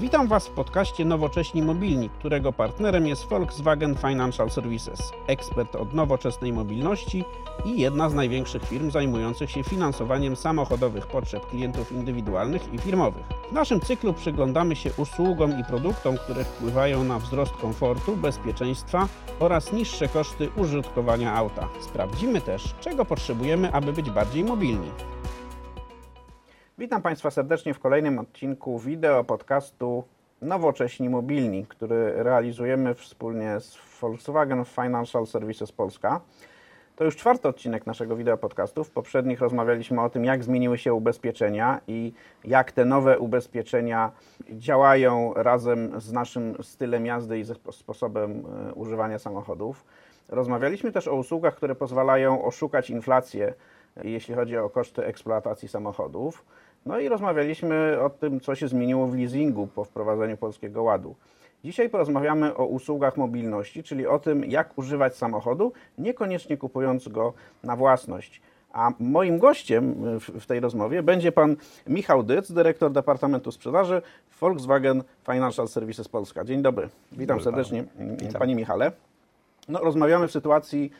Witam Was w podcaście Nowocześni Mobilni, którego partnerem jest Volkswagen Financial Services, ekspert od nowoczesnej mobilności i jedna z największych firm zajmujących się finansowaniem samochodowych potrzeb klientów indywidualnych i firmowych. W naszym cyklu przyglądamy się usługom i produktom, które wpływają na wzrost komfortu, bezpieczeństwa oraz niższe koszty użytkowania auta. Sprawdzimy też, czego potrzebujemy, aby być bardziej mobilni. Witam Państwa serdecznie w kolejnym odcinku wideo podcastu Nowocześni Mobilni, który realizujemy wspólnie z Volkswagen Financial Services Polska. To już czwarty odcinek naszego wideo podcastu. W poprzednich rozmawialiśmy o tym, jak zmieniły się ubezpieczenia i jak te nowe ubezpieczenia działają razem z naszym stylem jazdy i ze sposobem używania samochodów. Rozmawialiśmy też o usługach, które pozwalają oszukać inflację, jeśli chodzi o koszty eksploatacji samochodów. No i rozmawialiśmy o tym, co się zmieniło w leasingu po wprowadzeniu Polskiego Ładu. Dzisiaj porozmawiamy o usługach mobilności, czyli o tym, jak używać samochodu, niekoniecznie kupując go na własność. A moim gościem w tej rozmowie będzie pan Michał Dydz, dyrektor Departamentu Sprzedaży Volkswagen Financial Services Polska. Dzień dobry. Witam serdecznie, panie Michale. No, rozmawiamy w sytuacji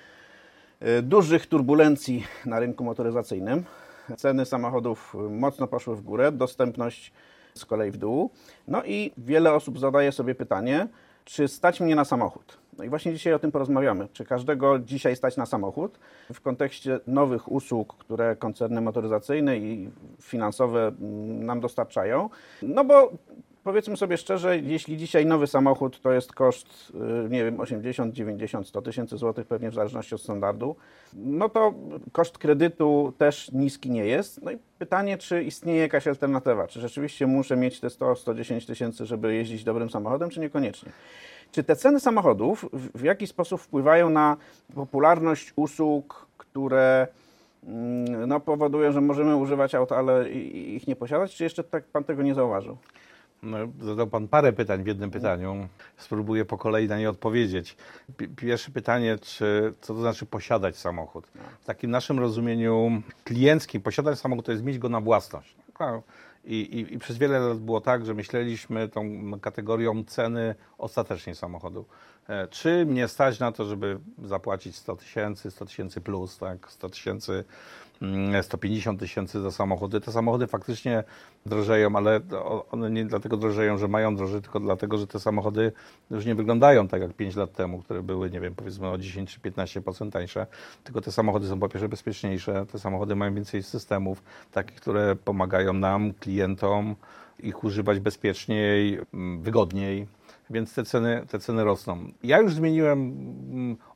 dużych turbulencji na rynku motoryzacyjnym. Ceny samochodów mocno poszły w górę, dostępność z kolei w dół. No i wiele osób zadaje sobie pytanie, czy stać mnie na samochód? No i właśnie dzisiaj o tym porozmawiamy. Czy każdego dzisiaj stać na samochód? W kontekście nowych usług, które koncerny motoryzacyjne i finansowe nam dostarczają. No bo powiedzmy sobie szczerze, jeśli dzisiaj nowy samochód to jest koszt, nie wiem, 80, 90, 100 tysięcy złotych, pewnie w zależności od standardu, no to koszt kredytu też niski nie jest. No i pytanie, czy istnieje jakaś alternatywa? Czy rzeczywiście muszę mieć te 100, 110 tysięcy, żeby jeździć dobrym samochodem, czy niekoniecznie? Czy te ceny samochodów w jakiś sposób wpływają na popularność usług, które no, powodują, że możemy używać aut, ale ich nie posiadać? Czy jeszcze tak pan tego nie zauważył? No, zadał pan parę pytań w jednym pytaniu. Spróbuję po kolei na nie odpowiedzieć. Pierwsze pytanie, co to znaczy posiadać samochód? W takim naszym rozumieniu klienckim posiadać samochód to jest mieć go na własność. I przez wiele lat było tak, że myśleliśmy tą kategorią ceny ostatecznej samochodu. Czy mnie stać na to, żeby zapłacić 100 tysięcy, 100 tysięcy plus, tak? 100 tysięcy, 150 tysięcy za samochody. Te samochody faktycznie drożeją, ale one nie dlatego drożeją, że mają drożej, tylko dlatego, że te samochody już nie wyglądają tak jak 5 lat temu, które były, nie wiem, powiedzmy o 10 czy 15% tańsze, tylko te samochody są po pierwsze bezpieczniejsze, te samochody mają więcej systemów, takich, które pomagają nam, klientom, ich używać bezpieczniej, wygodniej, więc te ceny rosną. Ja już zmieniłem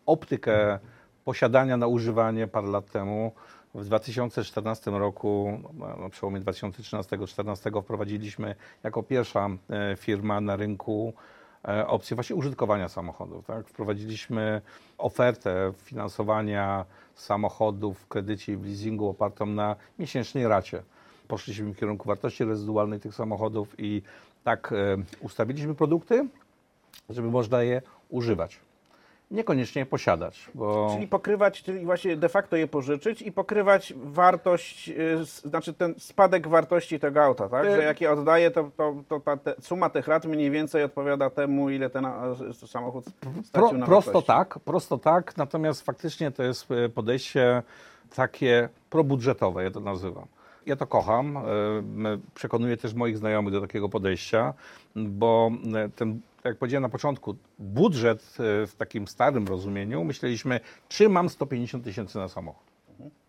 optykę posiadania na używanie parę lat temu. W 2014 roku, na przełomie 2013-2014 wprowadziliśmy jako pierwsza firma na rynku opcję właśnie użytkowania samochodów. Tak? Wprowadziliśmy ofertę finansowania samochodów w kredycie i w leasingu opartą na miesięcznej racie. Poszliśmy w kierunku wartości rezydualnej tych samochodów i tak ustawiliśmy produkty, żeby można je używać. Niekoniecznie je posiadać. Bo... Czyli pokrywać, czyli właśnie de facto je pożyczyć i pokrywać wartość, znaczy ten spadek wartości tego auta, tak? Że jak je oddaję, to suma tych rat mniej więcej odpowiada temu, ile ten samochód stracił na wartości. Prosto tak, natomiast faktycznie to jest podejście takie probudżetowe, ja to nazywam. Ja to kocham, przekonuję też moich znajomych do takiego podejścia, bo ten, jak powiedziałem na początku, budżet w takim starym rozumieniu, myśleliśmy, czy mam 150 tysięcy na samochód.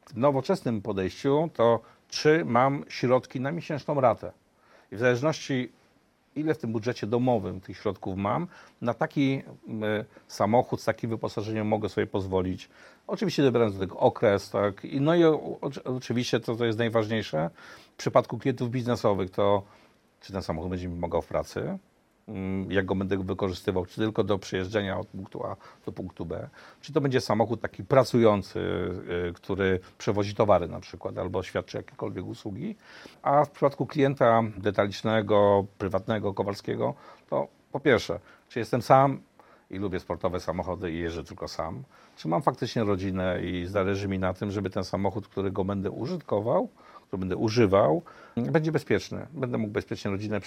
W nowoczesnym podejściu to, czy mam środki na miesięczną ratę. I w zależności, ile w tym budżecie domowym tych środków mam, na taki samochód z takim wyposażeniem mogę sobie pozwolić. Oczywiście dobierając do tego okres, tak? Oczywiście to jest najważniejsze. W przypadku klientów biznesowych to, czy ten samochód będzie mi pomagał w pracy, jak go będę wykorzystywał, czy tylko do przejeżdżenia od punktu A do punktu B, czy to będzie samochód taki pracujący, który przewozi towary na przykład, albo świadczy jakiekolwiek usługi, a w przypadku klienta detalicznego, prywatnego, Kowalskiego, to po pierwsze, czy jestem sam i lubię sportowe samochody i jeżdżę tylko sam, czy mam faktycznie rodzinę i zależy mi na tym, żeby ten samochód, którego będę użytkował, którą będę używał, będzie bezpieczny. Będę mógł bezpiecznie rodzinę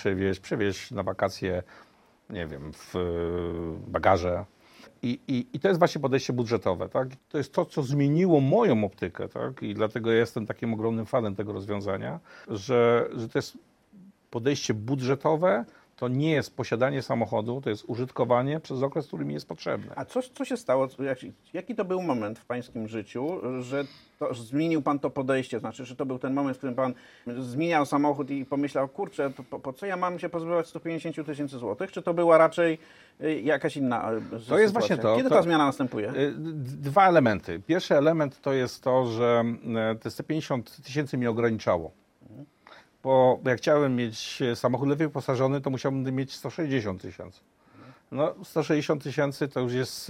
przewieźć na wakacje, nie wiem, w bagaże. I to jest właśnie podejście budżetowe, tak? To jest to, co zmieniło moją optykę, tak? I dlatego jestem takim ogromnym fanem tego rozwiązania, że to jest podejście budżetowe, to nie jest posiadanie samochodu, to jest użytkowanie przez okres, który mi jest potrzebny. A co się stało? Jaki to był moment w pańskim życiu, że zmienił pan to podejście? Znaczy, że to był ten moment, w którym pan zmieniał samochód i pomyślał, kurczę, to po co ja mam się pozbywać 150 000 złotych? Czy to była raczej jakaś inna sytuacja? To jest właśnie to. Kiedy ta zmiana następuje? Dwa elementy. Pierwszy element to jest to, że te 150 000 mnie ograniczało. Bo jak chciałem mieć samochód lepiej wyposażony, to musiałbym mieć 160 000. No 160 000 to już jest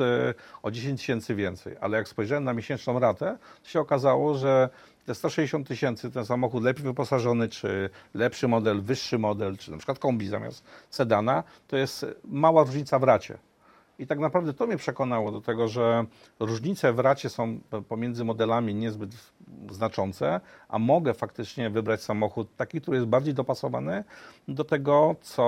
o 10 000 więcej, ale jak spojrzałem na miesięczną ratę, to się okazało, że te 160 000, ten samochód lepiej wyposażony, czy lepszy model, wyższy model, czy na przykład kombi zamiast sedana, to jest mała różnica w racie. I tak naprawdę to mnie przekonało do tego, że różnice w racie są pomiędzy modelami niezbyt znaczące, a mogę faktycznie wybrać samochód taki, który jest bardziej dopasowany do tego, co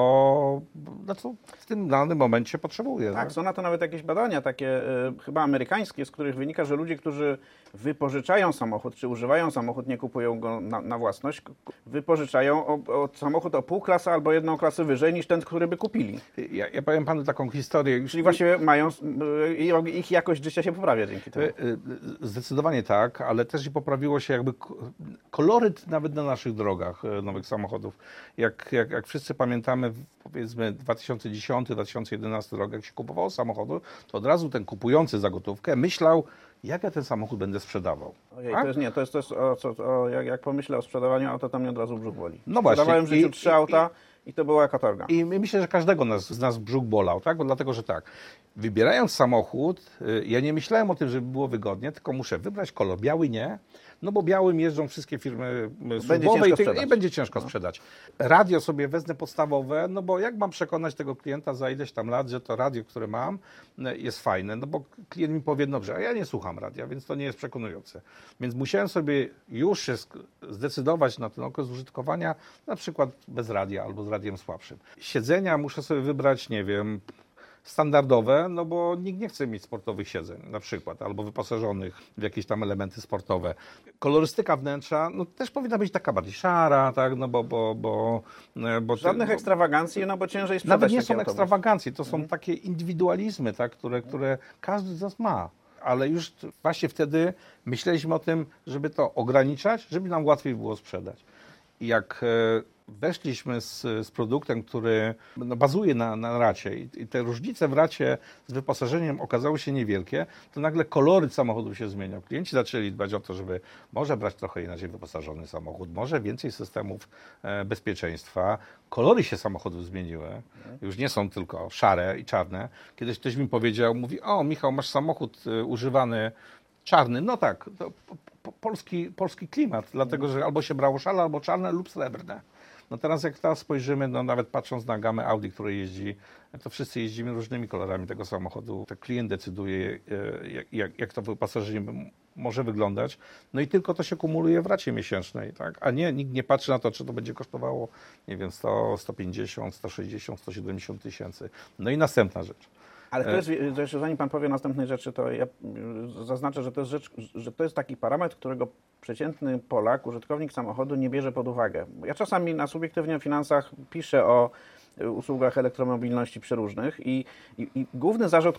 w tym danym momencie potrzebuję. Tak, są na to nawet jakieś badania takie chyba amerykańskie, z których wynika, że ludzie, którzy wypożyczają samochód, czy używają samochód, nie kupują go na własność, wypożyczają samochód o pół klasy albo jedną klasę wyżej niż ten, który by kupili. Ja powiem panu taką historię. Czyli właśnie mają, ich jakość życia się poprawia dzięki temu. Zdecydowanie tak, ale też i poprawiło się jakby koloryt nawet na naszych drogach nowych samochodów. Jak wszyscy pamiętamy, powiedzmy 2010-2011 rok, jak się kupowało samochody, to od razu ten kupujący za gotówkę myślał, jak ja ten samochód będę sprzedawał. Ojej, tak? Jak pomyślę o sprzedawaniu auta, to mnie od razu brzuch boli. No właśnie. Sprzedawałem w życiu 3 auta. I to była katorga. I myślę, że każdego z nas brzuch bolał, tak? Bo dlatego, że tak, wybierając samochód, ja nie myślałem o tym, żeby było wygodnie, tylko muszę wybrać kolor. Biały nie, no bo białym jeżdżą wszystkie firmy służbowe i będzie ciężko sprzedać. Radio sobie wezmę podstawowe, no bo jak mam przekonać tego klienta za ileś tam lat, że to radio, które mam, jest fajne, no bo klient mi powie, dobrze, a ja nie słucham radia, więc to nie jest przekonujące. Więc musiałem sobie już się zdecydować na ten okres użytkowania, na przykład bez radia albo z radiem słabszym. Siedzenia muszę sobie wybrać, nie wiem, standardowe, no bo nikt nie chce mieć sportowych siedzeń na przykład, albo wyposażonych w jakieś tam elementy sportowe. Kolorystyka wnętrza, no też powinna być taka bardziej szara, tak, no bo żadnych ekstrawagancji, no bo ciężej sprzedać. Nawet nie są ekstrawagancje, to są takie indywidualizmy, tak, które każdy z nas ma. Ale już właśnie wtedy myśleliśmy o tym, żeby to ograniczać, żeby nam łatwiej było sprzedać. I jak weszliśmy z produktem, który bazuje na racie i te różnice w racie z wyposażeniem okazały się niewielkie, to nagle kolory samochodów się zmieniał. Klienci zaczęli dbać o to, żeby może brać trochę inaczej wyposażony samochód, może więcej systemów bezpieczeństwa. Kolory się samochodów zmieniły, już nie są tylko szare i czarne. Kiedyś ktoś mi powiedział, mówi, o Michał, masz samochód używany czarny, no tak, to polski klimat, dlatego że albo się brało szale, albo czarne lub srebrne. No teraz jak teraz spojrzymy, no nawet patrząc na gamę Audi, które jeździ, to wszyscy jeździmy różnymi kolorami tego samochodu. To klient decyduje, jak to wyposażenie może wyglądać. No i tylko to się kumuluje w racie miesięcznej, tak? A nie, nikt nie patrzy na to, czy to będzie kosztowało, nie wiem, 100, 150, 160, 170 tysięcy. No i następna rzecz. Ale to jest, jeszcze zanim pan powie następnej rzeczy, to ja zaznaczę, że to jest taki parametr, którego przeciętny Polak, użytkownik samochodu nie bierze pod uwagę. Ja czasami na Subiektywnie o Finansach piszę o usługach elektromobilności przeróżnych i główny zarzut,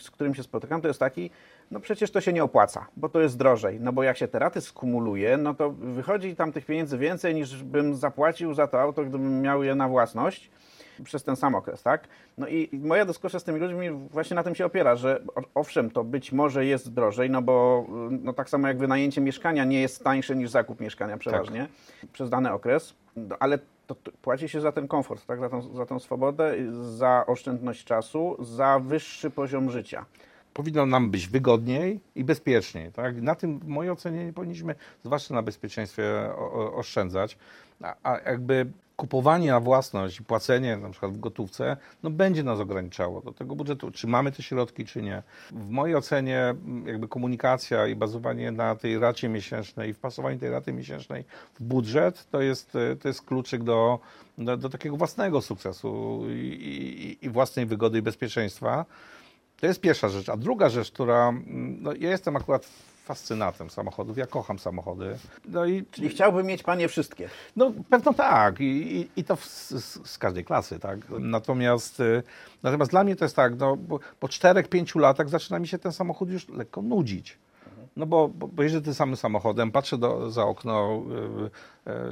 z którym się spotykam, to jest taki, no przecież to się nie opłaca, bo to jest drożej, no bo jak się te raty skumuluje, no to wychodzi tam tych pieniędzy więcej niż bym zapłacił za to auto, gdybym miał je na własność. Przez ten sam okres, tak? No i moja dyskusja z tymi ludźmi właśnie na tym się opiera, że owszem, to być może jest drożej, no bo no tak samo jak wynajęcie mieszkania nie jest tańsze niż zakup mieszkania przeważnie przez dany okres, ale to płaci się za ten komfort, tak? Za tą swobodę, za oszczędność czasu, za wyższy poziom życia. Powinno nam być wygodniej i bezpieczniej. Tak? Na tym w mojej ocenie nie powinniśmy, zwłaszcza na bezpieczeństwie, oszczędzać. A jakby kupowanie na własność i płacenie na przykład w gotówce, no będzie nas ograniczało do tego budżetu, czy mamy te środki, czy nie. W mojej ocenie jakby komunikacja i bazowanie na tej racie miesięcznej i wpasowanie tej raty miesięcznej w budżet to jest kluczyk do takiego własnego sukcesu i własnej wygody i bezpieczeństwa. To jest pierwsza rzecz. A druga rzecz, która... No, ja jestem akurat fascynatem samochodów. Ja kocham samochody. No i czyli chciałby mieć pan je wszystkie. No pewno tak. I to z każdej klasy, tak. Natomiast dla mnie to jest tak, no, po 4-5 latach zaczyna mi się ten samochód już lekko nudzić. No bo jeżdżę tym samym samochodem, patrzę za okno,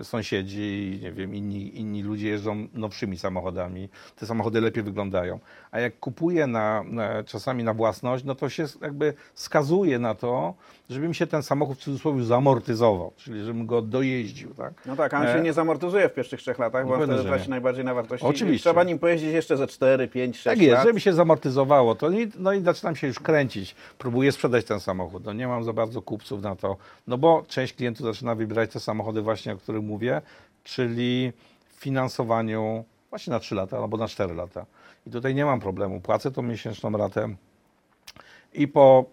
sąsiedzi, nie wiem, inni ludzie jeżdżą nowszymi samochodami, te samochody lepiej wyglądają. A jak kupuję czasami na własność, no to się jakby skazuje na to, żebym się ten samochód w cudzysłowie zamortyzował, czyli żebym go dojeździł. Tak? No tak, a on się nie zamortyzuje w pierwszych 3 latach, bo on wtedy traci najbardziej na wartości. Oczywiście. I trzeba nim pojeździć jeszcze za 4, 5, 6 lat. Tak jest, żeby się zamortyzowało, to no i zaczynam się już kręcić, próbuję sprzedać ten samochód, no nie mam za bardzo kupców na to, no bo część klientów zaczyna wybierać te samochody właśnie, o których mówię, czyli w finansowaniu właśnie na 3 lata albo na 4 lata. I tutaj nie mam problemu, płacę tą miesięczną ratę i po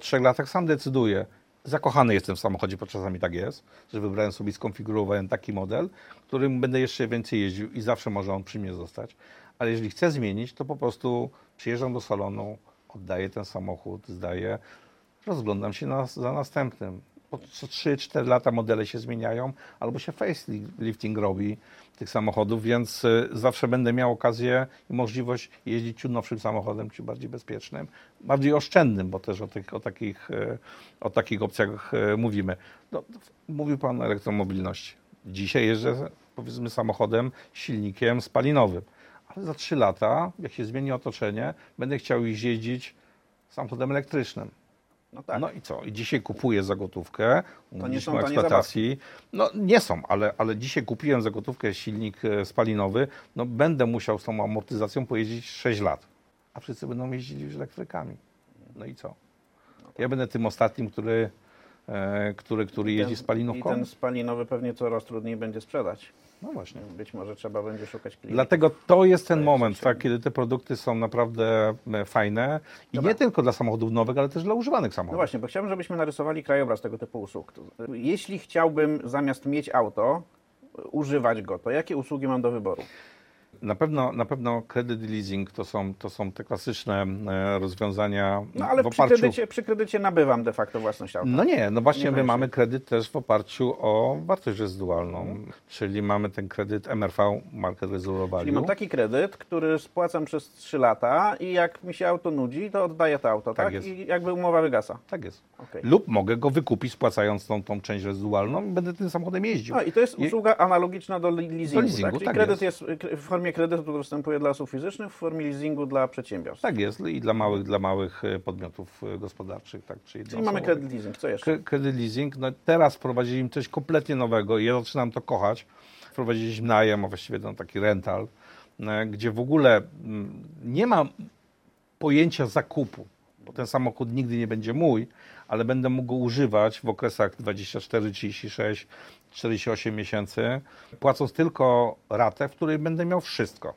3 latach sam decyduję. Zakochany jestem w samochodzie, bo czasami tak jest, że wybrałem sobie i skonfigurowałem taki model, którym będę jeszcze więcej jeździł i zawsze może on przy mnie zostać. Ale jeżeli chcę zmienić, to po prostu przyjeżdżam do salonu, oddaję ten samochód, zdaję, rozglądam się za następnym. Po 3-4 lata modele się zmieniają, albo się facelifting robi tych samochodów, więc zawsze będę miał okazję i możliwość jeździć ciut nowszym samochodem, czy bardziej bezpiecznym, bardziej oszczędnym, bo też o takich opcjach mówimy. No, mówił Pan o elektromobilności. Dzisiaj jeżdżę, powiedzmy, samochodem, silnikiem spalinowym, ale za 3 lata, jak się zmieni otoczenie, będę chciał jeździć samochodem elektrycznym. No tak. No i co? I dzisiaj kupuję za gotówkę. Mówiliśmy o eksploatacji. No nie są, ale dzisiaj kupiłem za gotówkę silnik spalinowy. No będę musiał z tą amortyzacją pojeździć 6 lat. A wszyscy będą jeździli już elektrykami. No i co? Ja będę tym ostatnim, który jeździ spalinówką. I ten spalinowy pewnie coraz trudniej będzie sprzedać. No właśnie. Być może trzeba będzie szukać klientów. Dlatego to jest ten moment, tak, kiedy te produkty są naprawdę fajne i dobra, nie tylko dla samochodów nowych, ale też dla używanych samochodów. No właśnie, bo chciałbym, żebyśmy narysowali krajobraz tego typu usług. Jeśli chciałbym zamiast mieć auto, używać go, to jakie usługi mam do wyboru? Na pewno kredyt i leasing to są te klasyczne rozwiązania. No ale przy kredycie nabywam de facto własność auta. No nie, no właśnie my mamy kredyt też w oparciu o wartość rezydualną, czyli mamy ten kredyt MRV, Market Residual Value. Czyli mam taki kredyt, który spłacam przez 3 lata i jak mi się auto nudzi, to oddaję to auto, tak? Jest. I jakby umowa wygasa. Tak jest. Okay. Lub mogę go wykupić spłacając tą część rezydualną i będę tym samochodem jeździł. No i to jest usługa analogiczna do leasingu, tak? Czyli tak kredyt jest w formie kredytu dostępuje dla osób fizycznych, w formie leasingu dla przedsiębiorstw. Tak jest i dla małych podmiotów gospodarczych. Tak, czyli mamy kredyt leasing, co jeszcze? Kredyt leasing, no teraz wprowadziliśmy coś kompletnie nowego i ja zaczynam to kochać. Wprowadziliśmy najem, a właściwie taki rental, gdzie w ogóle nie ma pojęcia zakupu, bo ten samochód nigdy nie będzie mój, ale będę mógł go używać w okresach 24, 36, 48 miesięcy, płacąc tylko ratę, w której będę miał wszystko.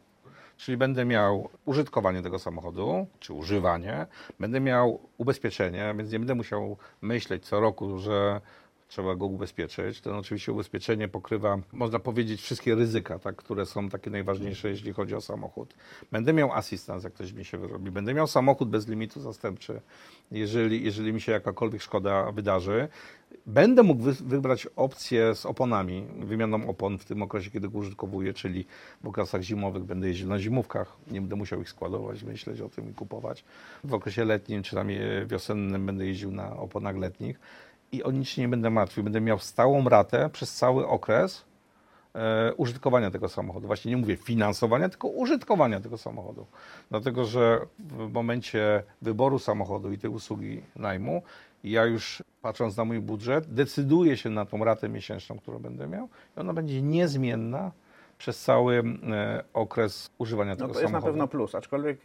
Czyli będę miał użytkowanie tego samochodu, czy używanie, będę miał ubezpieczenie, więc nie będę musiał myśleć co roku, że trzeba go ubezpieczyć. Ten oczywiście ubezpieczenie pokrywa, można powiedzieć, wszystkie ryzyka, tak, które są takie najważniejsze, jeśli chodzi o samochód. Będę miał asystans, jak ktoś mi się wyrobi. Będę miał samochód bez limitu zastępczy, jeżeli mi się jakakolwiek szkoda wydarzy. Będę mógł wybrać opcję z oponami, wymianą opon w tym okresie, kiedy go użytkowuję, czyli w okresach zimowych będę jeździł na zimówkach, nie będę musiał ich składować, myśleć o tym i kupować. W okresie letnim czy tam wiosennym będę jeździł na oponach letnich. I o nic nie będę martwił. Będę miał stałą ratę przez cały okres użytkowania tego samochodu. Właśnie nie mówię finansowania, tylko użytkowania tego samochodu. Dlatego, że w momencie wyboru samochodu i tej usługi najmu, ja już patrząc na mój budżet, decyduję się na tą ratę miesięczną, którą będę miał i ona będzie niezmienna przez cały okres używania tego samochodu. No to jest samochodu. Na pewno plus, aczkolwiek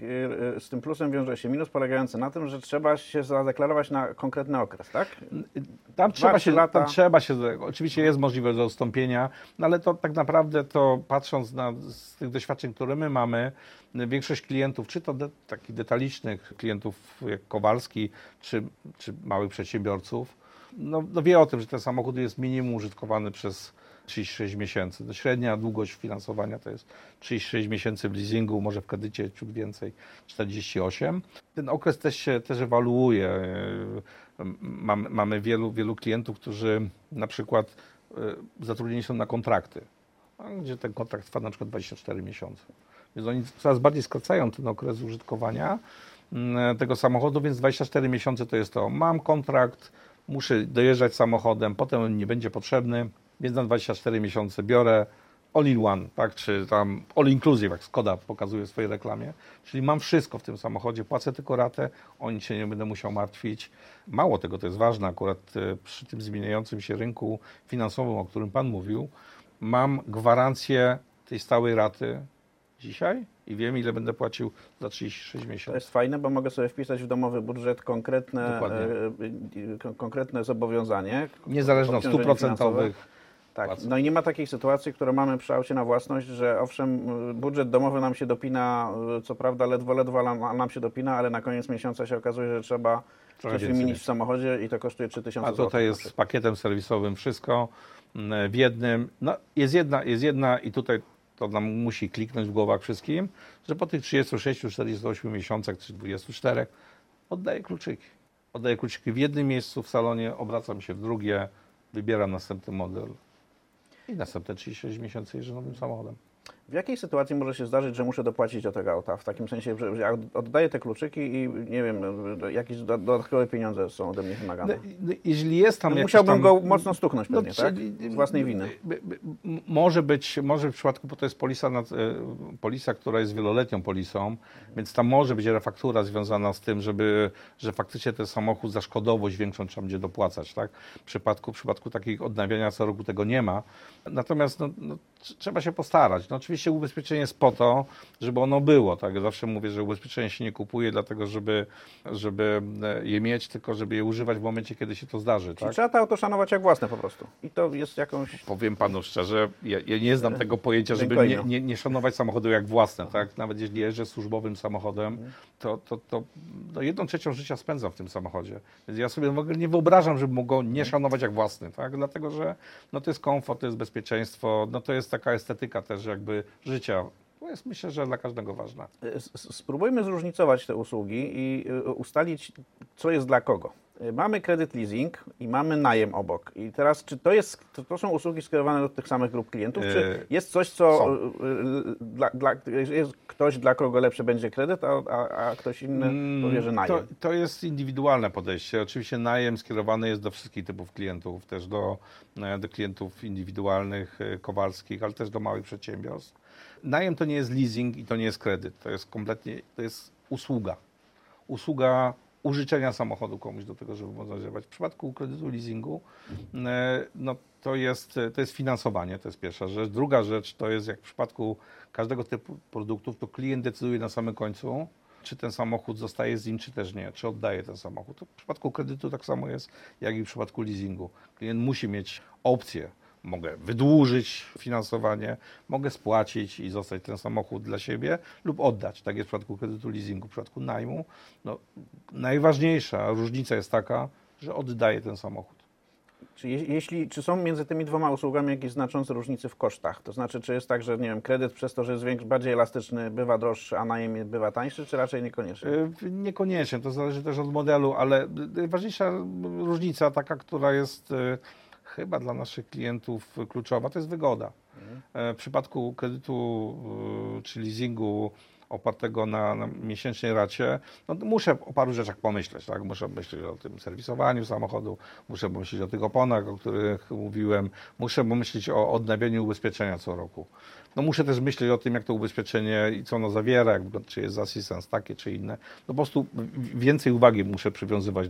z tym plusem wiąże się minus polegający na tym, że trzeba się zadeklarować na konkretny okres, tak? Tam trzeba się, oczywiście jest możliwe do odstąpienia, no ale to tak naprawdę to patrząc z tych doświadczeń, które my mamy, większość klientów, czy to takich detalicznych klientów jak Kowalski, czy małych przedsiębiorców, no wie o tym, że ten samochód jest minimum użytkowany przez 36 miesięcy. To średnia długość finansowania to jest 36 miesięcy w leasingu, może w kredycie ciut więcej, 48. Ten okres też się ewaluuje. Mamy wielu klientów, którzy na przykład zatrudnieni są na kontrakty, gdzie ten kontrakt trwa na przykład 24 miesiące. Więc oni coraz bardziej skracają ten okres użytkowania tego samochodu, więc 24 miesiące to jest to. Mam kontrakt, muszę dojeżdżać samochodem, potem on nie będzie potrzebny. Więc na 24 miesiące biorę all in one, tak? Czy tam all inclusive, jak Skoda pokazuje w swojej reklamie. Czyli mam wszystko w tym samochodzie, płacę tylko ratę, o nic się nie będę musiał martwić. Mało tego, to jest ważne akurat przy tym zmieniającym się rynku finansowym, o którym Pan mówił. Mam gwarancję tej stałej raty dzisiaj i wiem, ile będę płacił za 36 miesięcy. To jest fajne, bo mogę sobie wpisać w domowy budżet konkretne zobowiązanie. Niezależne od stóp procentowych. Tak. No i nie ma takiej sytuacji, którą mamy przy aucie na własność, że owszem, budżet domowy nam się dopina, co prawda ledwo nam się dopina, ale na koniec miesiąca się okazuje, że trzeba coś wymienić w samochodzie i to kosztuje 3000 zł. A tutaj jest z pakietem serwisowym wszystko w jednym. No, jest jedna i tutaj to nam musi kliknąć w głowach wszystkim, że po tych 36, 48 miesiącach, czy 24 oddaję kluczyki. Oddaję kluczyki w jednym miejscu w salonie, obracam się w drugie, wybieram następny model. I następne 36 miesięcy jeżdżę nowym samochodem. W jakiej sytuacji może się zdarzyć, że muszę dopłacić do tego auta? W takim sensie, że ja oddaję te kluczyki i nie wiem, jakieś dodatkowe pieniądze są ode mnie wymagane. Jeżeli jest tam... Musiałbym go mocno stuknąć pewnie, tak? Z własnej winy. Może w przypadku, bo to jest polisa, która jest wieloletnią polisą, więc tam może być refaktura związana z tym, że faktycznie ten samochód za szkodowość większą trzeba będzie dopłacać, tak? W przypadku takich odnawiania co roku tego nie ma. Natomiast trzeba się postarać. Oczywiście ubezpieczenie jest po to, żeby ono było. Tak? Zawsze mówię, że ubezpieczenie się nie kupuje dlatego, żeby je mieć, tylko żeby je używać w momencie, kiedy się to zdarzy. Tak? Trzeba to auto szanować jak własne po prostu. I to jest jakąś... Powiem Panu szczerze, ja nie znam tego pojęcia, żeby nie szanować samochodu jak własne. Tak? Nawet jeśli jeżdżę służbowym samochodem, to 1/3 życia spędzam w tym samochodzie. Więc ja sobie w ogóle nie wyobrażam, żebym mógł go nie szanować jak własny. Tak? Dlatego, że to jest komfort, to jest bezpieczeństwo, to jest taka estetyka też jakby życia. To jest, myślę, że dla każdego ważna. Spróbujmy zróżnicować te usługi i ustalić, co jest dla kogo. Mamy kredyt leasing i mamy najem obok. I teraz, czy to są usługi skierowane do tych samych grup klientów, czy jest coś, co jest ktoś, dla kogo lepszy będzie kredyt, a ktoś inny powie, że najem? To jest indywidualne podejście. Oczywiście najem skierowany jest do wszystkich typów klientów, też do klientów indywidualnych, kowalskich, ale też do małych przedsiębiorstw. Najem to nie jest leasing i to nie jest kredyt. To jest usługa. Usługa użyczenia samochodu komuś do tego, żeby można używać. W przypadku kredytu leasingu to jest finansowanie, to jest pierwsza rzecz. Druga rzecz to jest, jak w przypadku każdego typu produktów, to klient decyduje na samym końcu, czy ten samochód zostaje z nim, czy też nie, czy oddaje ten samochód. To w przypadku kredytu tak samo jest, jak i w przypadku leasingu. Klient musi mieć opcję. Mogę wydłużyć finansowanie, mogę spłacić i zostać ten samochód dla siebie lub oddać. Tak jest w przypadku kredytu leasingu, w przypadku najmu. Najważniejsza różnica jest taka, że oddaję ten samochód. Czy są między tymi dwoma usługami jakieś znaczące różnice w kosztach? To znaczy, czy jest tak, że nie wiem, kredyt przez to, że jest bardziej elastyczny, bywa droższy, a najem bywa tańszy, czy raczej niekoniecznie? Niekoniecznie, to zależy też od modelu, ale najważniejsza różnica taka, która jest... chyba dla naszych klientów kluczowa, to jest wygoda. W przypadku kredytu czy leasingu opartego na miesięcznej racie, muszę o paru rzeczach pomyśleć. Tak? Muszę myśleć o tym serwisowaniu samochodu, muszę pomyśleć o tych oponach, o których mówiłem, muszę pomyśleć o odnawianiu ubezpieczenia co roku. Muszę też myśleć o tym, jak to ubezpieczenie i co ono zawiera, czy jest assistance takie, czy inne. Po prostu więcej uwagi muszę przywiązywać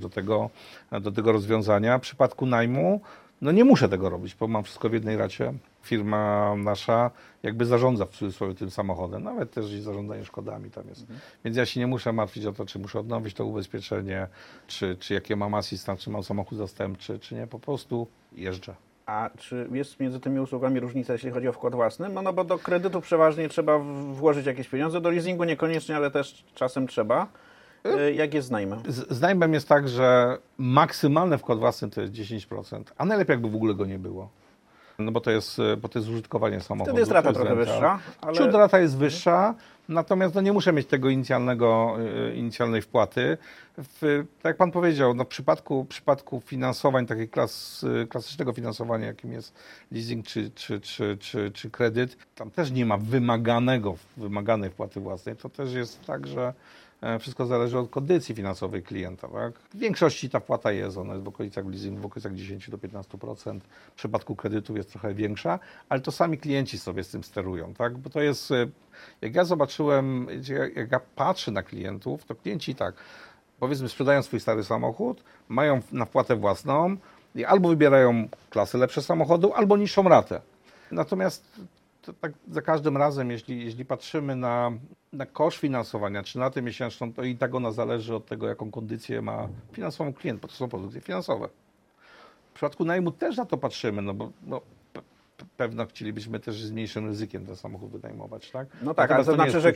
do tego rozwiązania. W przypadku najmu No nie muszę tego robić, bo mam wszystko w jednej racie. Firma nasza jakby zarządza w cudzysłowie tym samochodem, nawet też i zarządzanie szkodami tam jest. Mhm. Więc ja się nie muszę martwić o to, czy muszę odnowić to ubezpieczenie, czy jakie mam asystent, czy mam samochód zastępczy, czy nie. Po prostu jeżdżę. A czy jest między tymi usługami różnica, jeśli chodzi o wkład własny? No, bo do kredytu przeważnie trzeba włożyć jakieś pieniądze, do leasingu niekoniecznie, ale też czasem trzeba. Jak jest z najmem? Z najmem jest tak, że maksymalny wkład własny to jest 10%, a najlepiej jakby w ogóle go nie było. No bo to jest użytkowanie samochodu. Wtedy jest rata trochę wyższa. Ale... Ciut rata jest wyższa, natomiast no nie muszę mieć tego inicjalnej wpłaty. Tak jak Pan powiedział, no w przypadku finansowań, takiej klasycznego finansowania, jakim jest leasing czy kredyt, tam też nie ma wymaganej wpłaty własnej. To też jest tak, że wszystko zależy od kondycji finansowej klienta. Tak? W większości ta wpłata jest, ona jest w okolicach leasingu, w okolicach 10 do 15%. W przypadku kredytów jest trochę większa, ale to sami klienci sobie z tym sterują. Tak? Bo to jest, jak ja zobaczyłem, jak ja patrzę na klientów, to klienci tak, powiedzmy sprzedają swój stary samochód, mają na wpłatę własną i albo wybierają klasy lepsze samochodu, albo niższą ratę. Natomiast to tak za każdym razem, jeśli patrzymy na koszt finansowania, czy na ratę miesięczną, to i tak ona zależy od tego, jaką kondycję ma finansową klient, bo to są produkty finansowe. W przypadku najmu też na to patrzymy, no bo pewno chcielibyśmy też z mniejszym ryzykiem ten samochód wynajmować, tak? No tak, ale to znaczy, że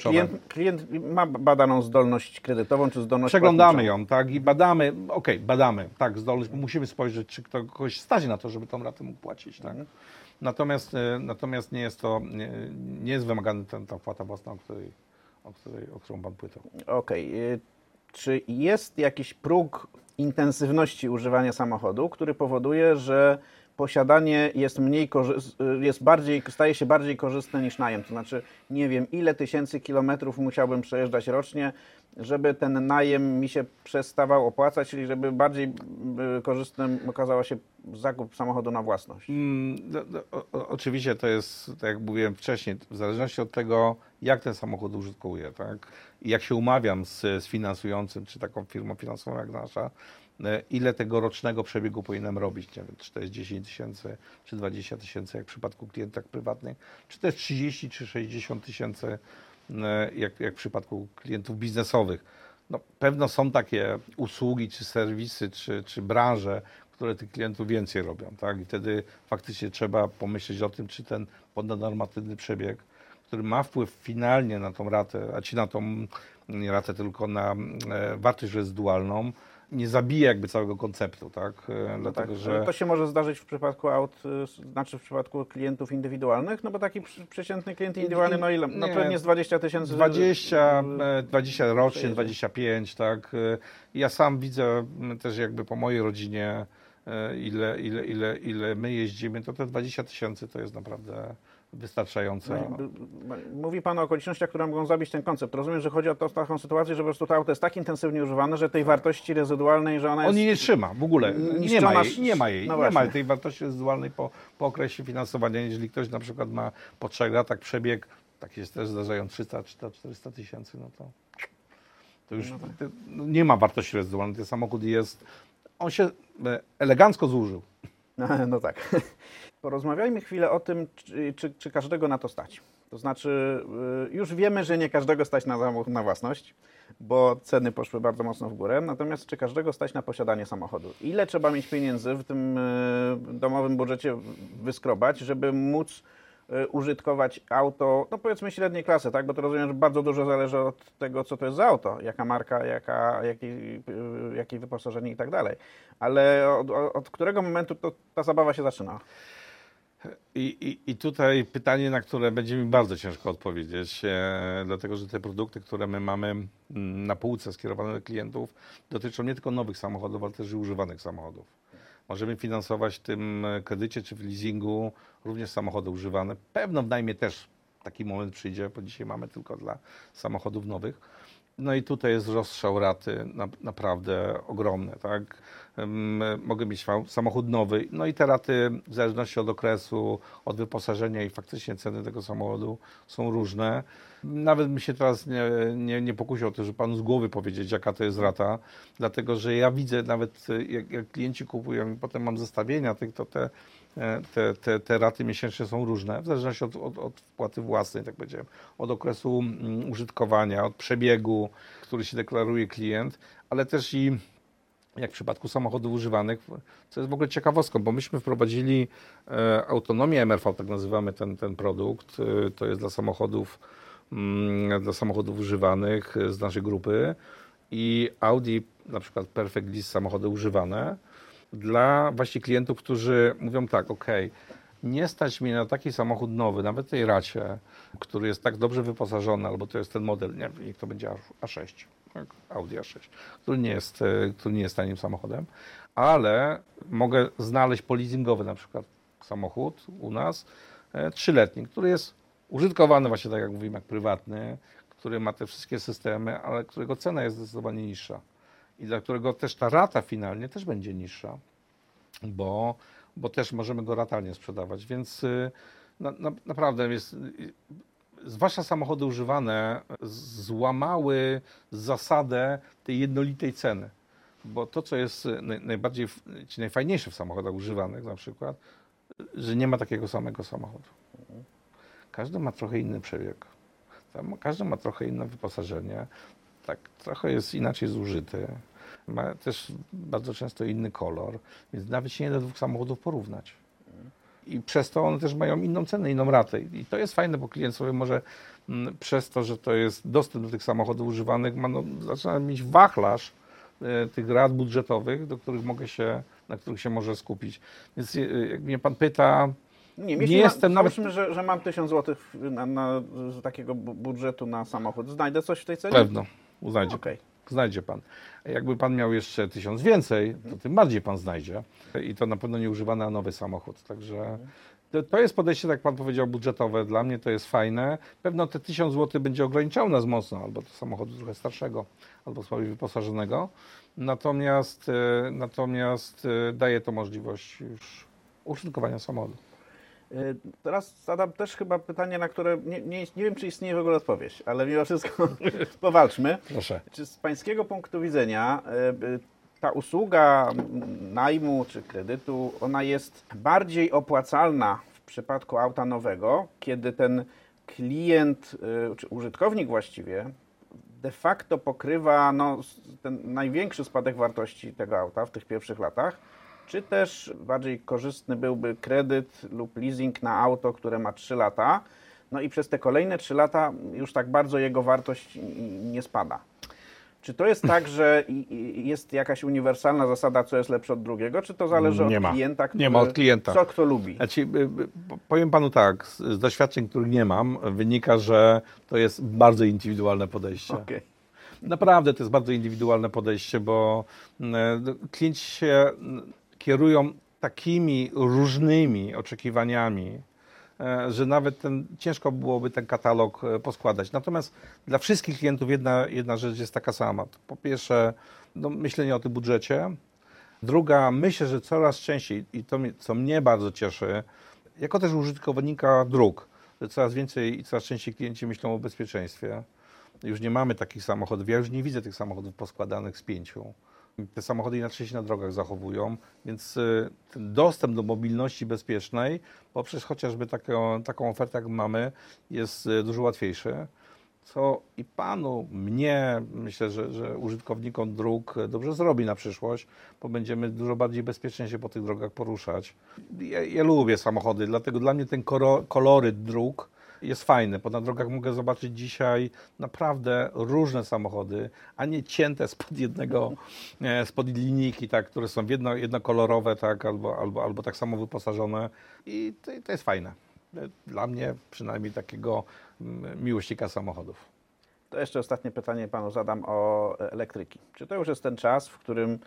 klient ma badaną zdolność kredytową, czy zdolność przeglądamy płatniczą. Ją, tak, i badamy, badamy, tak, zdolność, bo musimy spojrzeć, czy kogoś stać na to, żeby tą ratę mógł płacić, tak? Natomiast nie jest wymagana ta wpłata własna, o którą Pan pytał. Okej. Czy jest jakiś próg intensywności używania samochodu, który powoduje, że posiadanie staje się bardziej korzystne niż najem? To znaczy, nie wiem, ile tysięcy kilometrów musiałbym przejeżdżać rocznie, żeby ten najem mi się przestawał opłacać, czyli żeby bardziej korzystnym okazał się zakup samochodu na własność? Oczywiście to jest, tak jak mówiłem wcześniej, w zależności od tego, jak ten samochód użytkuję, tak? I jak się umawiam z finansującym, czy taką firmą finansową jak nasza, ile tego rocznego przebiegu powinienem robić, nie wiem, czy to jest 10 tysięcy, czy 20 tysięcy, jak w przypadku klientów prywatnych, czy to jest 30, czy 60 tysięcy, jak w przypadku klientów biznesowych. No, pewno są takie usługi, czy serwisy, czy branże, które tych klientów więcej robią, tak? I wtedy faktycznie trzeba pomyśleć o tym, czy ten ponadnormatywny przebieg, który ma wpływ finalnie na tą ratę, nie ratę, tylko na wartość rezydualną, nie zabije jakby całego konceptu, tak? Dlatego, że to się może zdarzyć w przypadku aut, znaczy w przypadku klientów indywidualnych, no bo taki przeciętny klient indywidualny, no ile? No pewnie z 20 tysięcy... 20 rocznie, 25, tak? Ja sam widzę też jakby po mojej rodzinie, ile my jeździmy, to te 20 tysięcy to jest naprawdę... wystarczająco. Mówi Pan o okolicznościach, które mogą zabić ten koncept. Rozumiem, że chodzi o taką sytuację, że po prostu to auto jest tak intensywnie używane, że tej wartości rezydualnej, że ona jest... On jej nie trzyma w ogóle. Nie ma jej. No nie ma tej wartości rezydualnej po okresie finansowania. Jeżeli ktoś na przykład ma po 3 latach przebieg, tak się też zdarzają 300-400 tysięcy, no to już nie ma wartości rezydualnej. Ten samochód jest... On się elegancko zużył. No tak. Porozmawiajmy chwilę o tym, czy każdego na to stać. To znaczy, już wiemy, że nie każdego stać na samochód na własność, bo ceny poszły bardzo mocno w górę. Natomiast czy każdego stać na posiadanie samochodu? Ile trzeba mieć pieniędzy w tym domowym budżecie wyskrobać, żeby móc użytkować auto, no powiedzmy średniej klasy, tak? Bo to rozumiem, że bardzo dużo zależy od tego, co to jest za auto, jaka marka, jakie wyposażenie i tak dalej. Ale od którego momentu ta zabawa się zaczyna? I tutaj pytanie, na które będzie mi bardzo ciężko odpowiedzieć, dlatego że te produkty, które my mamy na półce skierowane do klientów, dotyczą nie tylko nowych samochodów, ale też i używanych samochodów. Możemy finansować w tym kredycie czy w leasingu również samochody używane. Pewno w najmie też taki moment przyjdzie, bo dzisiaj mamy tylko dla samochodów nowych. No i tutaj jest rozstrzał raty naprawdę ogromny, tak? mogę mieć samochód nowy. No i te raty w zależności od okresu, od wyposażenia i faktycznie ceny tego samochodu są różne. Nawet bym się teraz nie pokusił o to, żeby panu z głowy powiedzieć, jaka to jest rata, dlatego że ja widzę nawet jak klienci kupują i potem mam zestawienia, to te raty miesięczne są różne, w zależności od wpłaty własnej, tak powiedziałem, od okresu użytkowania, od przebiegu, który się deklaruje klient, ale też i jak w przypadku samochodów używanych, co jest w ogóle ciekawostką, bo myśmy wprowadzili autonomię MRV, tak nazywamy ten produkt, to jest dla samochodów używanych z naszej grupy i Audi, na przykład Perfect List, samochody używane, dla właśnie klientów, którzy mówią tak, nie stać mnie na taki samochód nowy, nawet tej racie, który jest tak dobrze wyposażony, albo to jest ten model, nie wiem, to będzie A6, tak? Audi A6, który nie jest tanim samochodem, ale mogę znaleźć poleasingowy na przykład samochód u nas, 3-letni, który jest użytkowany właśnie tak jak mówimy, jak prywatny, który ma te wszystkie systemy, ale którego cena jest zdecydowanie niższa. I dla którego też ta rata finalnie też będzie niższa, bo też możemy go ratalnie sprzedawać. Więc naprawdę jest, zwłaszcza samochody używane złamały zasadę tej jednolitej ceny. Bo to, co jest najfajniejsze w samochodach używanych na przykład, że nie ma takiego samego samochodu. Każdy ma trochę inny przebieg, każdy ma trochę inne wyposażenie. Tak, trochę jest inaczej zużyty, ma też bardzo często inny kolor, więc nawet się nie da dwóch samochodów porównać. I przez to one też mają inną cenę, inną ratę. I to jest fajne, bo klient sobie może przez to, że to jest dostęp do tych samochodów używanych, zaczyna mieć wachlarz tych rat budżetowych, na których się może skupić. Więc jak mnie pan pyta, że mam 1000 zł na takiego budżetu na samochód. Znajdę coś w tej cenie? Pewno. Znajdzie. Okay. Znajdzie pan. Jakby pan miał jeszcze 1000 więcej, to tym bardziej pan znajdzie. I to na pewno nie używane, a nowy samochód. Także to jest podejście, tak jak pan powiedział, budżetowe. Dla mnie to jest fajne. Pewno te 1000 zł będzie ograniczało nas mocno, albo do samochodu trochę starszego, albo słabiej wyposażonego. Natomiast daje to możliwość już użytkowania samochodu. Teraz zadam też chyba pytanie, na które nie wiem, czy istnieje w ogóle odpowiedź, ale mimo wszystko powalczmy. Proszę. Czy z pańskiego punktu widzenia ta usługa najmu czy kredytu, ona jest bardziej opłacalna w przypadku auta nowego, kiedy ten klient, czy użytkownik właściwie, de facto pokrywa ten największy spadek wartości tego auta w tych pierwszych latach? Czy też bardziej korzystny byłby kredyt lub leasing na auto, które ma 3 lata, i przez te kolejne 3 lata już tak bardzo jego wartość nie spada? Czy to jest tak, że jest jakaś uniwersalna zasada, co jest lepsze od drugiego, czy to zależy od klienta, co kto lubi? Znaczy, powiem panu tak, z doświadczeń, których nie mam, wynika, że to jest bardzo indywidualne podejście. Okay. Naprawdę to jest bardzo indywidualne podejście, bo klienci się kierują takimi różnymi oczekiwaniami, że nawet ciężko byłoby ten katalog poskładać. Natomiast dla wszystkich klientów jedna rzecz jest taka sama. To po pierwsze, myślenie o tym budżecie. Druga, myślę, że coraz częściej, i to co mnie bardzo cieszy, jako też użytkownika dróg, że coraz więcej i coraz częściej klienci myślą o bezpieczeństwie. Już nie mamy takich samochodów, ja już nie widzę tych samochodów poskładanych z 5. Te samochody inaczej się na drogach zachowują, więc ten dostęp do mobilności bezpiecznej poprzez chociażby taką ofertę, jak mamy, jest dużo łatwiejszy. Co i panu, mnie, myślę, że użytkownikom dróg dobrze zrobi na przyszłość, bo będziemy dużo bardziej bezpiecznie się po tych drogach poruszać. Ja lubię samochody, dlatego dla mnie ten koloryt dróg jest fajny, bo na drogach mogę zobaczyć dzisiaj naprawdę różne samochody, a nie cięte spod linijki, tak, które są jednokolorowe, tak, albo tak samo wyposażone. I to jest fajne. Dla mnie przynajmniej takiego miłośnika samochodów. To jeszcze ostatnie pytanie panu zadam o elektryki. Czy to już jest ten czas, w którym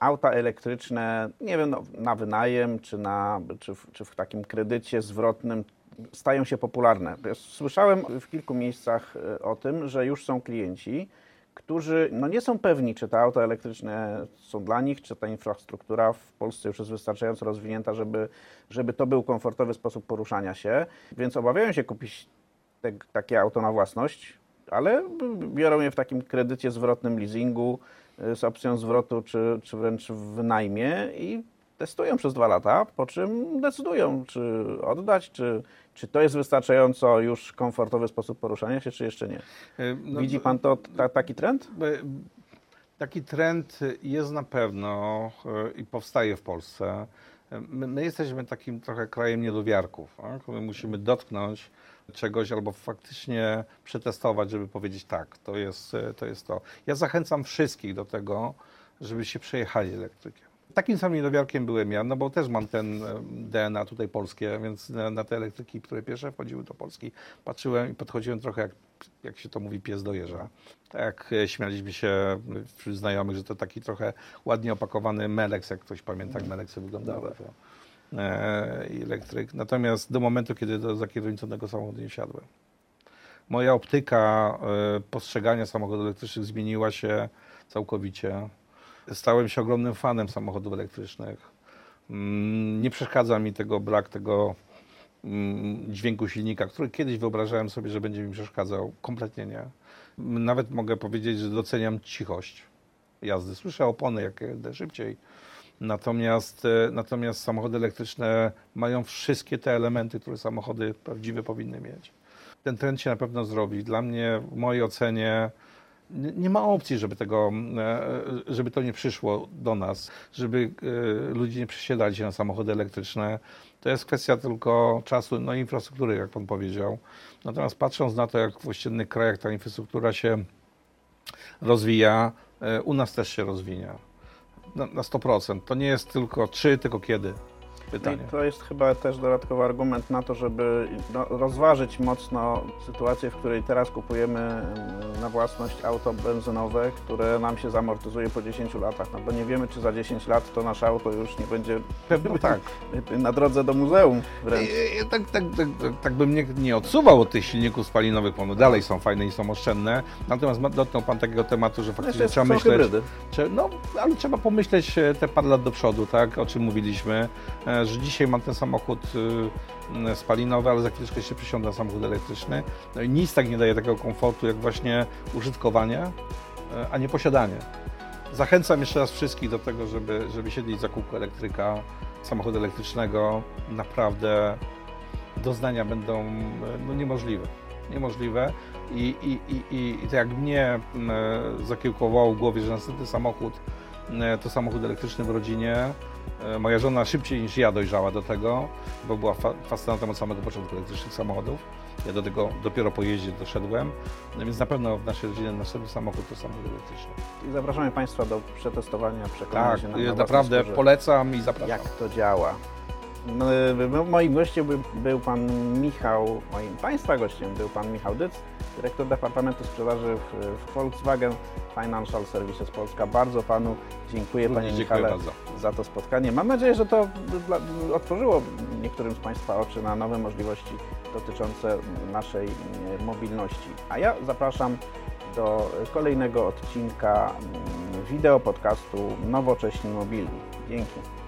auta elektryczne, nie wiem, na wynajem czy w takim kredycie zwrotnym stają się popularne? Słyszałem w kilku miejscach o tym, że już są klienci, którzy no nie są pewni, czy te auta elektryczne są dla nich, czy ta infrastruktura w Polsce już jest wystarczająco rozwinięta, żeby to był komfortowy sposób poruszania się, więc obawiają się kupić takie auto na własność, ale biorą je w takim kredycie zwrotnym, leasingu z opcją zwrotu, czy wręcz w wynajmie i testują przez 2 lata, po czym decydują, czy oddać, czy to jest wystarczająco już komfortowy sposób poruszania się, czy jeszcze nie. Widzi pan to, taki trend? Taki trend jest na pewno i powstaje w Polsce. My jesteśmy takim trochę krajem niedowiarków. Tak? My musimy dotknąć czegoś albo faktycznie przetestować, żeby powiedzieć tak, to jest to. Ja zachęcam wszystkich do tego, żeby się przejechali elektrykiem. Takim samym niedowiarkiem byłem ja, no bo też mam ten DNA tutaj polskie, więc na te elektryki, które pierwsze wchodziły do Polski, patrzyłem i podchodziłem trochę jak się to mówi, pies do jeża. Tak jak śmialiśmy się wśród znajomych, że to taki trochę ładnie opakowany Melex, jak ktoś pamięta, jak Meleksy wyglądały. Elektryk. Natomiast do momentu, kiedy za kierownicą tego samochodu nie wsiadłem. Moja optyka postrzegania samochodów elektrycznych zmieniła się całkowicie. Stałem się ogromnym fanem samochodów elektrycznych. Nie przeszkadza mi brak tego dźwięku silnika, który kiedyś wyobrażałem sobie, że będzie mi przeszkadzał. Kompletnie nie. Nawet mogę powiedzieć, że doceniam cichość jazdy. Słyszę opony, jak jadę szybciej. Natomiast samochody elektryczne mają wszystkie te elementy, które samochody prawdziwe powinny mieć. Ten trend się na pewno zrobi. Dla mnie, w mojej ocenie, nie ma opcji, żeby to nie przyszło do nas, żeby ludzie nie przesiadali się na samochody elektryczne. To jest kwestia tylko czasu, no i infrastruktury, jak pan powiedział. Natomiast patrząc na to, jak w ościennych krajach ta infrastruktura się rozwija, u nas też się rozwija. Na 100%. To nie jest tylko czy, tylko kiedy. Pytanie. I to jest chyba też dodatkowy argument na to, żeby rozważyć mocno sytuację, w której teraz kupujemy na własność auto benzynowe, które nam się zamortyzuje po 10 latach. No bo nie wiemy, czy za 10 lat to nasze auto już nie będzie tak. Na drodze do muzeum wręcz. Tak bym nie odsuwał od tych silników spalinowych, bo dalej są fajne i są oszczędne. Natomiast dotknął pan takiego tematu, że faktycznie trzeba myśleć. Ale trzeba pomyśleć te parę lat do przodu, tak, o czym mówiliśmy. Że dzisiaj mam ten samochód spalinowy, ale za chwileczkę się przysiądę na samochód elektryczny. No i nic tak nie daje takiego komfortu, jak właśnie użytkowanie, a nie posiadanie. Zachęcam jeszcze raz wszystkich do tego, żeby siedlić za kółko elektryka, samochodu elektrycznego. Naprawdę doznania będą niemożliwe. I tak jak mnie zakiełkowało w głowie, że następny samochód to samochód elektryczny w rodzinie. Moja żona szybciej niż ja dojrzała do tego, bo była fascynatem od samego początku elektrycznych samochodów. Ja do tego dopiero po jeździe doszedłem, no więc na pewno w naszej rodzinie następny samochód to samochód elektryczny. I zapraszamy Państwa do przetestowania, przekonania się na naprawdę skórze. Polecam i zapraszam. Jak to działa. Moim gościem był Pan Michał, moim Państwa gościem był Pan Michał Dydz, dyrektor Departamentu Sprzedaży w Volkswagen Financial Services Polska. Bardzo Panu dziękuję, Panie Michale, za to spotkanie. Mam nadzieję, że to otworzyło niektórym z Państwa oczy na nowe możliwości dotyczące naszej mobilności. A ja zapraszam do kolejnego odcinka wideo podcastu Nowocześni Mobilni. Dzięki.